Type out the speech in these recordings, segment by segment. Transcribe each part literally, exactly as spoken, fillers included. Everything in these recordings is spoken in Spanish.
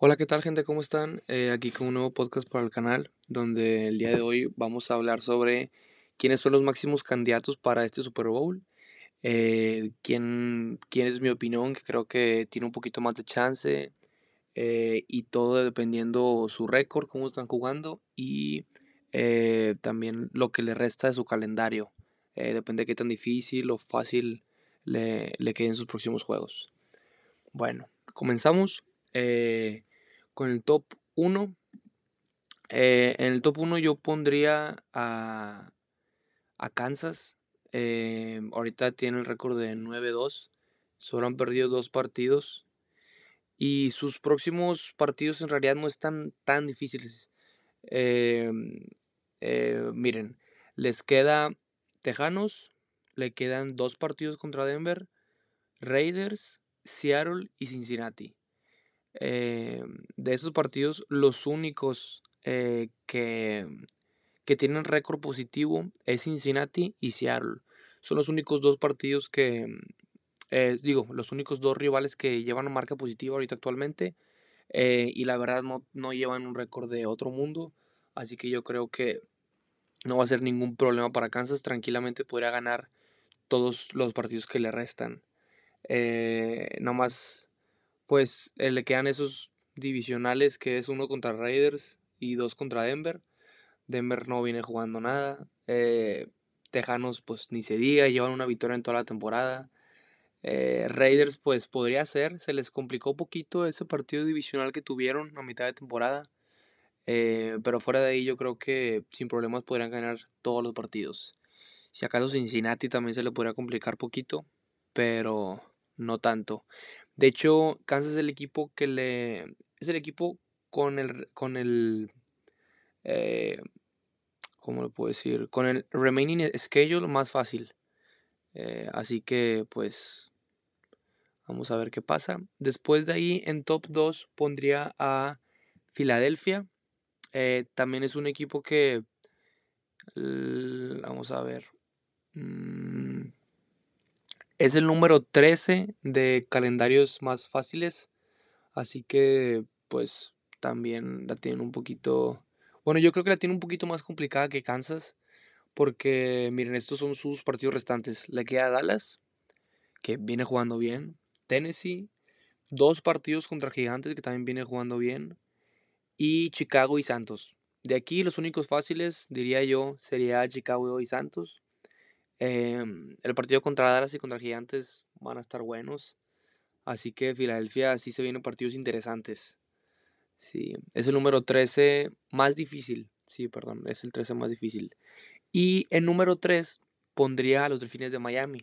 Hola, ¿qué tal, gente? ¿Cómo están? Eh, aquí con un nuevo podcast para el canal, donde el día de hoy vamos a hablar sobre quiénes son los máximos candidatos para este Super Bowl, eh, quién, quién es mi opinión, que creo que tiene un poquito más de chance, eh, y todo dependiendo su récord, cómo están jugando y eh, también lo que le resta de su calendario. Eh, depende de qué tan difícil o fácil le, le queden sus próximos juegos. Bueno, comenzamos. Eh, Con el top uno, eh, en el top uno yo pondría a, a Kansas. Eh, ahorita tiene el récord de nueve dos, solo han perdido dos partidos y sus próximos partidos en realidad no están tan difíciles. Eh, eh, miren, les queda Tejanos, le quedan dos partidos contra Denver, Raiders, Seattle y Cincinnati. Eh, de esos partidos, los únicos eh, que, que tienen récord positivo es Cincinnati y Seattle. Son los únicos dos partidos que, eh, digo, los únicos dos rivales que llevan marca positiva ahorita actualmente. Eh, y la verdad no, no llevan un récord de otro mundo. Así que yo creo que no va a ser ningún problema para Kansas. Tranquilamente podría ganar todos los partidos que le restan. Eh, no más... Pues eh, le quedan esos divisionales, que es uno contra Raiders y dos contra Denver. Denver no viene jugando nada. Eh, Tejanos, pues ni se diga, llevan una victoria en toda la temporada. Eh, Raiders, pues podría ser. Se les complicó poquito ese partido divisional que tuvieron a mitad de temporada. Eh, pero fuera de ahí yo creo que sin problemas podrían ganar todos los partidos. Si acaso Cincinnati también se le podría complicar poquito, pero no tanto. De hecho, Kansas es el equipo que le. Es el equipo con el. Con el eh, ¿Cómo lo puedo decir? Con el remaining schedule más fácil. Eh, así que, pues, vamos a ver qué pasa. Después de ahí, en top dos, pondría a Philadelphia. Eh, también es un equipo que. Vamos a ver. Mmm, Es el número trece de calendarios más fáciles, así que pues también la tienen un poquito... Bueno, yo creo que la tienen un poquito más complicada que Kansas, porque miren, estos son sus partidos restantes. Le queda Dallas, que viene jugando bien, Tennessee, dos partidos contra Gigantes, que también viene jugando bien, y Chicago y Santos. De aquí los únicos fáciles, diría yo, sería Chicago y Santos. Eh, el partido contra Dallas y contra Gigantes van a estar buenos. Así que Filadelfia sí se vienen partidos interesantes. Sí, es el número trece más difícil. Sí, perdón, es el trece más difícil. Y en número tres pondría a los Delfines de Miami.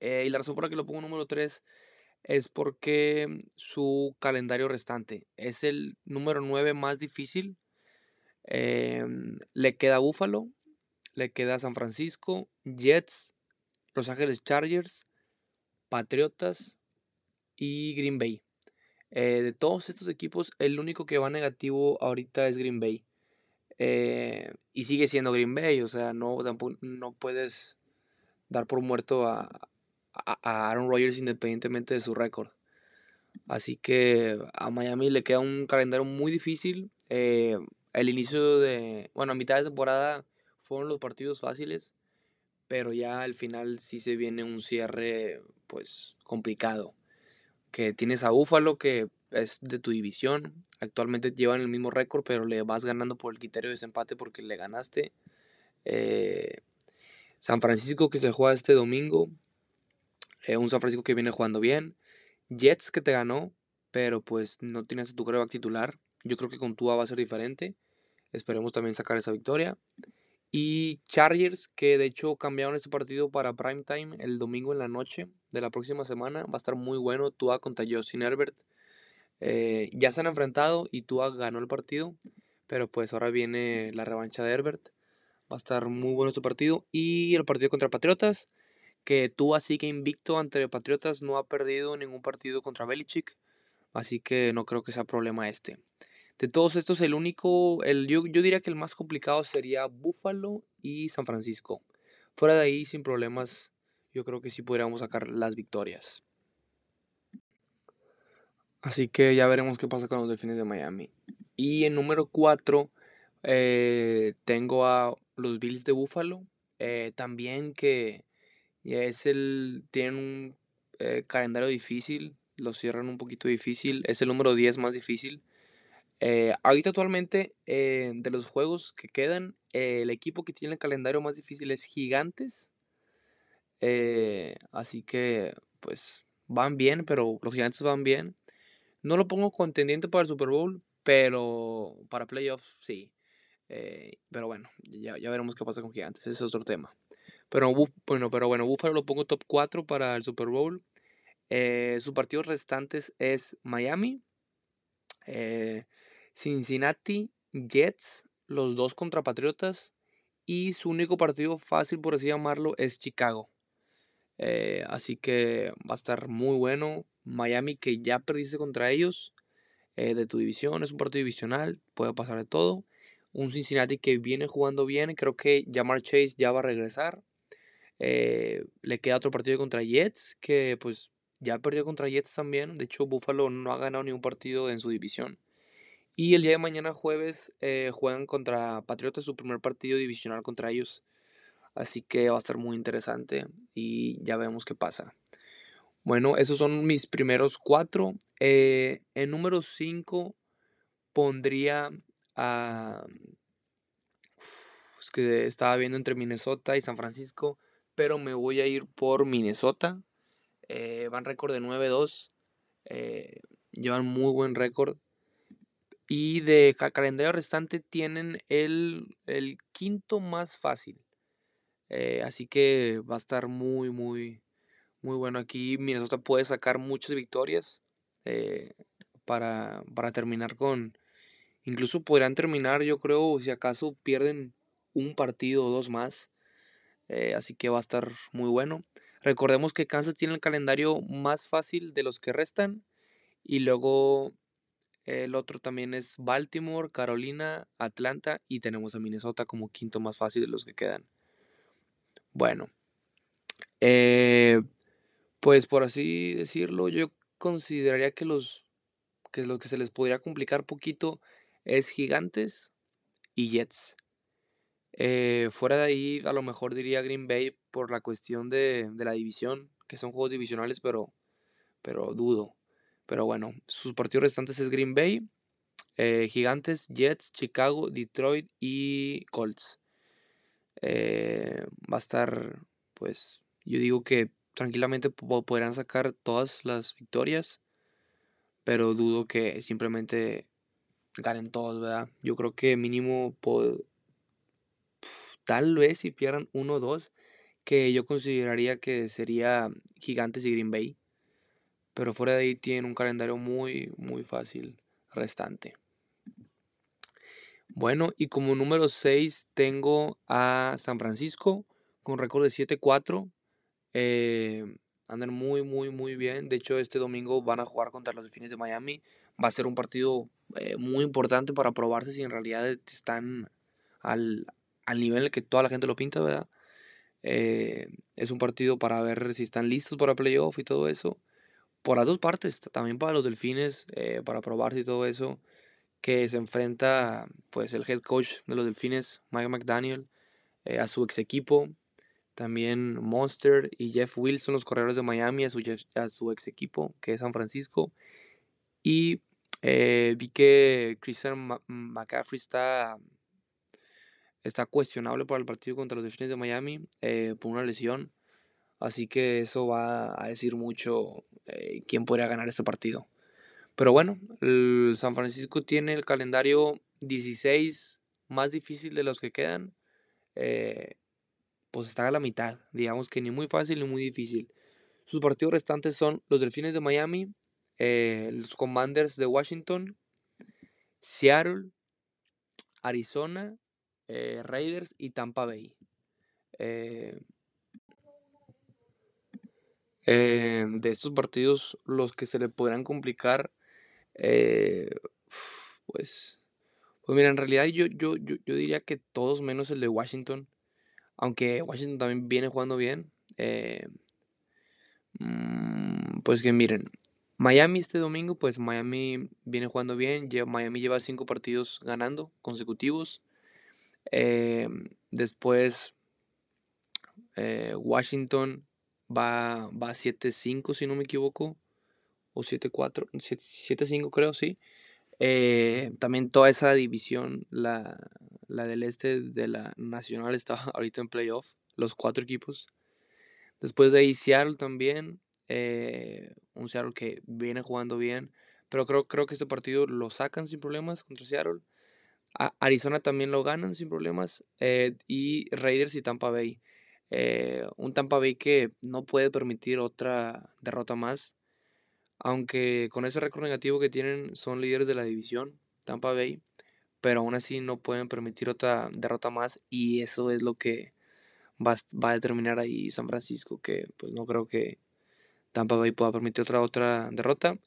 Eh, y la razón por la que lo pongo número tres es porque su calendario restante es el número nueve más difícil. Eh, le queda Búfalo. Le queda San Francisco, Jets, Los Ángeles Chargers, Patriotas y Green Bay. Eh, de todos estos equipos, el único que va negativo ahorita es Green Bay. Eh, y sigue siendo Green Bay, o sea, no, tampoco, no puedes dar por muerto a, a, a Aaron Rodgers independientemente de su récord. Así que a Miami le queda un calendario muy difícil. Eh, el inicio de... Bueno, a mitad de temporada... Fueron los partidos fáciles, pero ya al final sí se viene un cierre pues complicado. Que tienes a Búfalo, que es de tu división. Actualmente llevan el mismo récord, pero le vas ganando por el criterio de desempate porque le ganaste. Eh, San Francisco, que se juega este domingo. Eh, un San Francisco que viene jugando bien. Jets, que te ganó, pero pues no tienes a tu quarterback titular. Yo creo que con Tua va a ser diferente. Esperemos también sacar esa victoria. Y Chargers, que de hecho cambiaron este partido para prime time el domingo en la noche de la próxima semana. Va a estar muy bueno. Tua contra Justin Herbert. Eh, ya se han enfrentado y Tua ganó el partido. Pero pues ahora viene la revancha de Herbert. Va a estar muy bueno este partido. Y el partido contra Patriotas, que Tua sigue invicto ante Patriotas. No ha perdido ningún partido contra Belichick. Así que no creo que sea problema este. De todos estos, el único, el, yo, yo diría que el más complicado sería Buffalo y San Francisco. Fuera de ahí, sin problemas, yo creo que sí podríamos sacar las victorias. Así que ya veremos qué pasa con los Delfines de Miami. Y en número cuatro eh, tengo a los Bills de Búfalo. Eh, también que es el, tienen un eh, calendario difícil. Lo cierran un poquito difícil. Es el número diez más difícil. Eh, ahorita actualmente eh, de los juegos que quedan, eh, el equipo que tiene el calendario más difícil es Gigantes. Eh, así que pues van bien, pero los Gigantes van bien. No lo pongo contendiente para el Super Bowl, pero para playoffs sí. Eh, pero bueno, ya, ya veremos qué pasa con Gigantes, ese es otro tema. Pero bueno, pero bueno, Buffalo lo pongo top cuatro para el Super Bowl. Eh, sus partidos restantes es Miami, eh, Cincinnati, Jets, los dos contra Patriotas, y su único partido fácil, por así llamarlo, es Chicago. Eh, así que va a estar muy bueno. Miami, que ya perdiste contra ellos, eh, de tu división, es un partido divisional, puede pasar de todo. Un Cincinnati que viene jugando bien, creo que Jamar Chase ya va a regresar. Eh, le queda otro partido contra Jets, que pues ya perdió contra Jets también. De hecho, Buffalo no ha ganado ni un partido en su división. Y el día de mañana, jueves, eh, juegan contra Patriotas, su primer partido divisional contra ellos. Así que va a estar muy interesante y ya vemos qué pasa. Bueno, esos son mis primeros cuatro. Eh, en número cinco pondría a... Uf, es que estaba viendo entre Minnesota y San Francisco, pero me voy a ir por Minnesota. Eh, van récord de nueve dos. Eh, llevan muy buen récord. Y de calendario restante tienen el, el quinto más fácil. Eh, así que va a estar muy, muy, muy bueno. Aquí Minnesota puede sacar muchas victorias eh, para, para terminar con... Incluso podrán terminar, yo creo, si acaso pierden un partido o dos más. Eh, así que va a estar muy bueno. Recordemos que Kansas tiene el calendario más fácil de los que restan. Y luego... El otro también es Baltimore, Carolina, Atlanta, y tenemos a Minnesota como quinto más fácil de los que quedan. Bueno, eh, pues por así decirlo, yo consideraría que los que lo que se les podría complicar poquito es Gigantes y Jets. Eh, fuera de ahí, a lo mejor diría Green Bay por la cuestión de, de la división, que son juegos divisionales, pero, pero dudo. Pero bueno, sus partidos restantes es Green Bay, eh, Gigantes, Jets, Chicago, Detroit y Colts. Eh, va a estar, pues, yo digo que tranquilamente podrán sacar todas las victorias, pero dudo que simplemente ganen todos, ¿verdad? Yo creo que mínimo, pod- pff, tal vez si pierdan uno o dos, que yo consideraría que sería Gigantes y Green Bay. Pero fuera de ahí tiene un calendario muy, muy fácil restante. Bueno, y como número seis tengo a San Francisco con récord de siete cuatro. Eh, andan muy, muy, muy bien. De hecho, este domingo van a jugar contra los Delfines de Miami. Va a ser un partido eh, muy importante para probarse si en realidad están al, al nivel en el que toda la gente lo pinta, ¿verdad? Eh, es un partido para ver si están listos para playoff y todo eso. Por las dos partes, también para los Delfines, eh, para probarse y todo eso, que se enfrenta pues el head coach de los Delfines, Mike McDaniel, eh, a su ex equipo. También Monster y Jeff Wilson, los corredores de Miami, a su, a su ex equipo, que es San Francisco. Y eh, vi que Christian McCaffrey está, está cuestionable para el partido contra los Delfines de Miami eh, por una lesión. Así que eso va a decir mucho eh, quién podría ganar ese partido. Pero bueno, el San Francisco tiene el calendario dieciséis más difícil de los que quedan. Eh, pues está a la mitad. Digamos que ni muy fácil ni muy difícil. Sus partidos restantes son los Delfines de Miami, eh, los Commanders de Washington, Seattle, Arizona, eh, Raiders y Tampa Bay. Eh... Eh, de estos partidos, los que se le podrán complicar, eh, pues, pues mira, en realidad yo, yo, yo, yo diría que todos menos el de Washington, aunque Washington también viene jugando bien, eh, pues que miren, Miami este domingo, pues Miami viene jugando bien. Miami lleva cinco partidos ganando consecutivos. Eh, después eh, Washington va, va siete cinco si no me equivoco. O siete cuatro, siete cinco creo, sí. Eh, también toda esa división, la, la del este de la nacional, está ahorita en playoff. Los cuatro equipos. Después de ahí Seattle también. Eh, un Seattle que viene jugando bien. Pero creo, creo que este partido lo sacan sin problemas contra Seattle. A Arizona también lo ganan sin problemas. Eh, y Raiders y Tampa Bay. Eh, un Tampa Bay que no puede permitir otra derrota más. Aunque con ese récord negativo que tienen, son líderes de la división, Tampa Bay. Pero aún así no pueden permitir otra derrota más. Y eso es lo que va, va a determinar ahí San Francisco. Que pues no creo que Tampa Bay pueda permitir otra, otra derrota.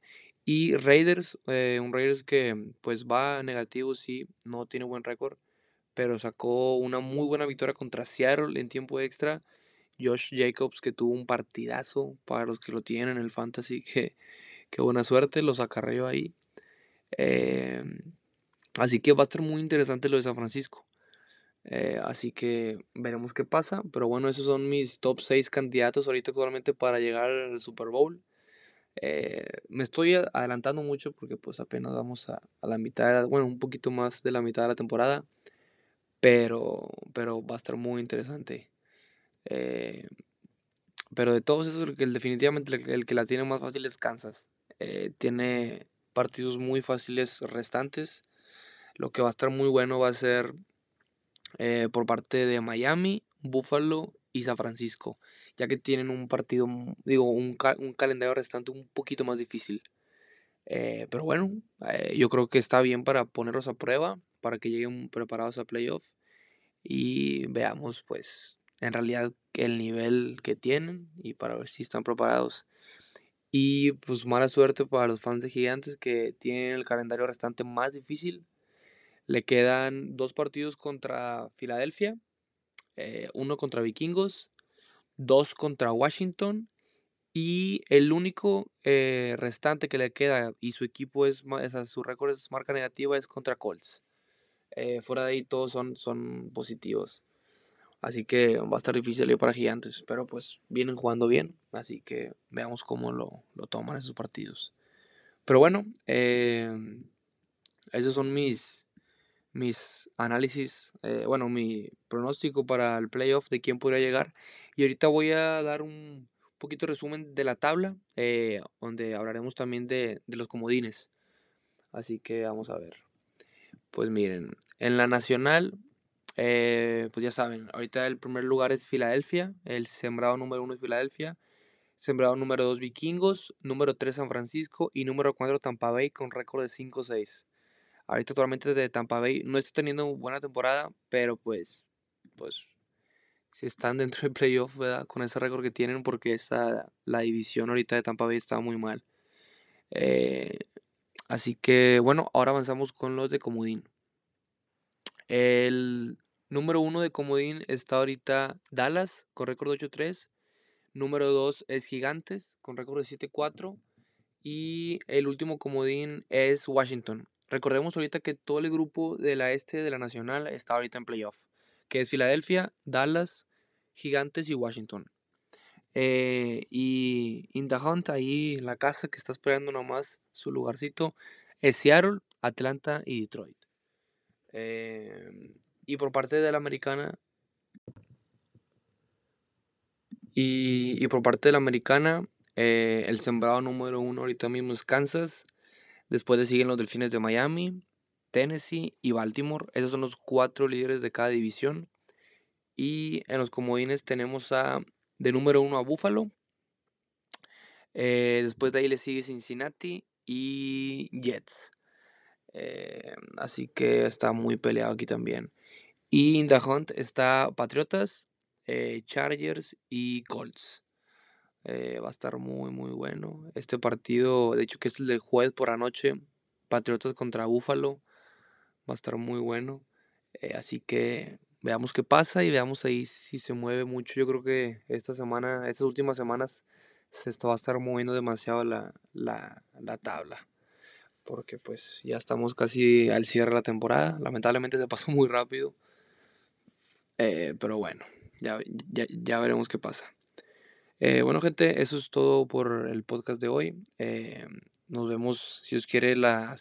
Y Raiders, eh, un Raiders que pues va negativo, sí, no tiene buen récord. Pero sacó una muy buena victoria contra Seattle en tiempo extra. Josh Jacobs, que tuvo un partidazo para los que lo tienen en el Fantasy, que, que buena suerte, los acarreó ahí. Eh, así que va a estar muy interesante lo de San Francisco. Eh, así que veremos qué pasa. Pero bueno, esos son mis top seis candidatos ahorita actualmente para llegar al Super Bowl. Eh, me estoy adelantando mucho porque pues apenas vamos a, a la mitad, de la, bueno, un poquito más de la mitad de la temporada. Pero, pero va a estar muy interesante. Eh, pero de todos esos, el, definitivamente el, el que la tiene más fácil es Kansas. Eh, tiene partidos muy fáciles restantes. Lo que va a estar muy bueno va a ser eh, por parte de Miami, Búfalo y San Francisco, ya que tienen un partido, digo, un, ca- un calendario restante un poquito más difícil. Eh, pero bueno, eh, yo creo que está bien para ponerlos a prueba, para que lleguen preparados a playoff y veamos pues en realidad el nivel que tienen y para ver si están preparados. Y pues mala suerte para los fans de Gigantes, que tienen el calendario restante más difícil. Le quedan dos partidos contra Filadelfia, eh, uno contra Vikingos, dos contra Washington. Y el único eh, restante que le queda, y su equipo es, es su récord es marca negativa, es contra Colts. Eh, fuera de ahí todos son, son positivos. Así que va a estar difícil ir para Gigantes, pero pues vienen jugando bien, así que veamos cómo lo, lo toman esos partidos. Pero bueno, eh, esos son mis, mis análisis, eh, bueno, mi pronóstico para el playoff de quién podría llegar. Y ahorita voy a dar un poquito de resumen de la tabla, eh, donde hablaremos también de, de los comodines. Así que vamos a ver. Pues miren, en la nacional... Eh, pues ya saben, ahorita el primer lugar es Filadelfia, el sembrado número uno es Filadelfia, sembrado número dos Vikingos, número tres San Francisco y número cuatro Tampa Bay con récord de cinco seis. Ahorita actualmente de Tampa Bay no está teniendo buena temporada, pero pues, pues si están dentro del playoff, ¿verdad? Con ese récord que tienen, porque esa, la división ahorita de Tampa Bay está muy mal. Eh, así que bueno, ahora avanzamos con los de comodín. El número uno de comodín está ahorita Dallas con récord de ocho tres. Número dos es Gigantes con récord de siete cuatro. Y el último comodín es Washington. Recordemos ahorita que todo el grupo de la este de la nacional está ahorita en playoff, que es Filadelfia, Dallas, Gigantes y Washington. Eh, y in the hunt, ahí en la casa que está esperando nomás su lugarcito, es Seattle, Atlanta y Detroit. Eh, y por parte de la americana y, y por parte de la americana eh, el sembrado número uno ahorita mismo es Kansas. Después le siguen los Delfines de Miami, Tennessee y Baltimore. Esos son los cuatro líderes de cada división. Y en los comodines tenemos a de número uno a Buffalo, eh, después de ahí le sigue Cincinnati y Jets. Eh, así que está muy peleado aquí también. Y in the hunt está Patriotas, eh, Chargers y Colts. Eh, va a estar muy muy bueno este partido. De hecho, que es el del jueves por la noche, Patriotas contra Búfalo. Va a estar muy bueno. Eh, así que veamos qué pasa y veamos ahí si se mueve mucho. Yo creo que esta semana, estas últimas semanas se está, va a estar moviendo demasiado la, la, la tabla. Porque pues ya estamos casi al cierre de la temporada. Lamentablemente se pasó muy rápido. Eh, pero bueno, ya, ya, ya veremos qué pasa. Eh, bueno, gente, eso es todo por el podcast de hoy. Eh, nos vemos, si os quiere, la,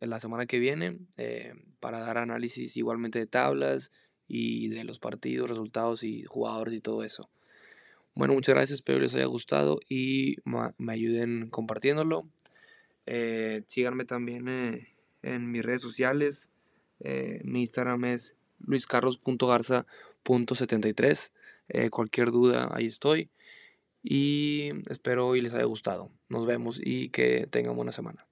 la semana que viene eh, para dar análisis igualmente de tablas y de los partidos, resultados y jugadores y todo eso. Bueno, muchas gracias, espero que les haya gustado y ma- me ayuden compartiéndolo. Eh, síganme también eh, en mis redes sociales. Eh, mi Instagram es luiscarlos punto garza punto setenta y tres. Eh, cualquier duda, ahí estoy. Y espero y les haya gustado. Nos vemos y que tengan buena semana.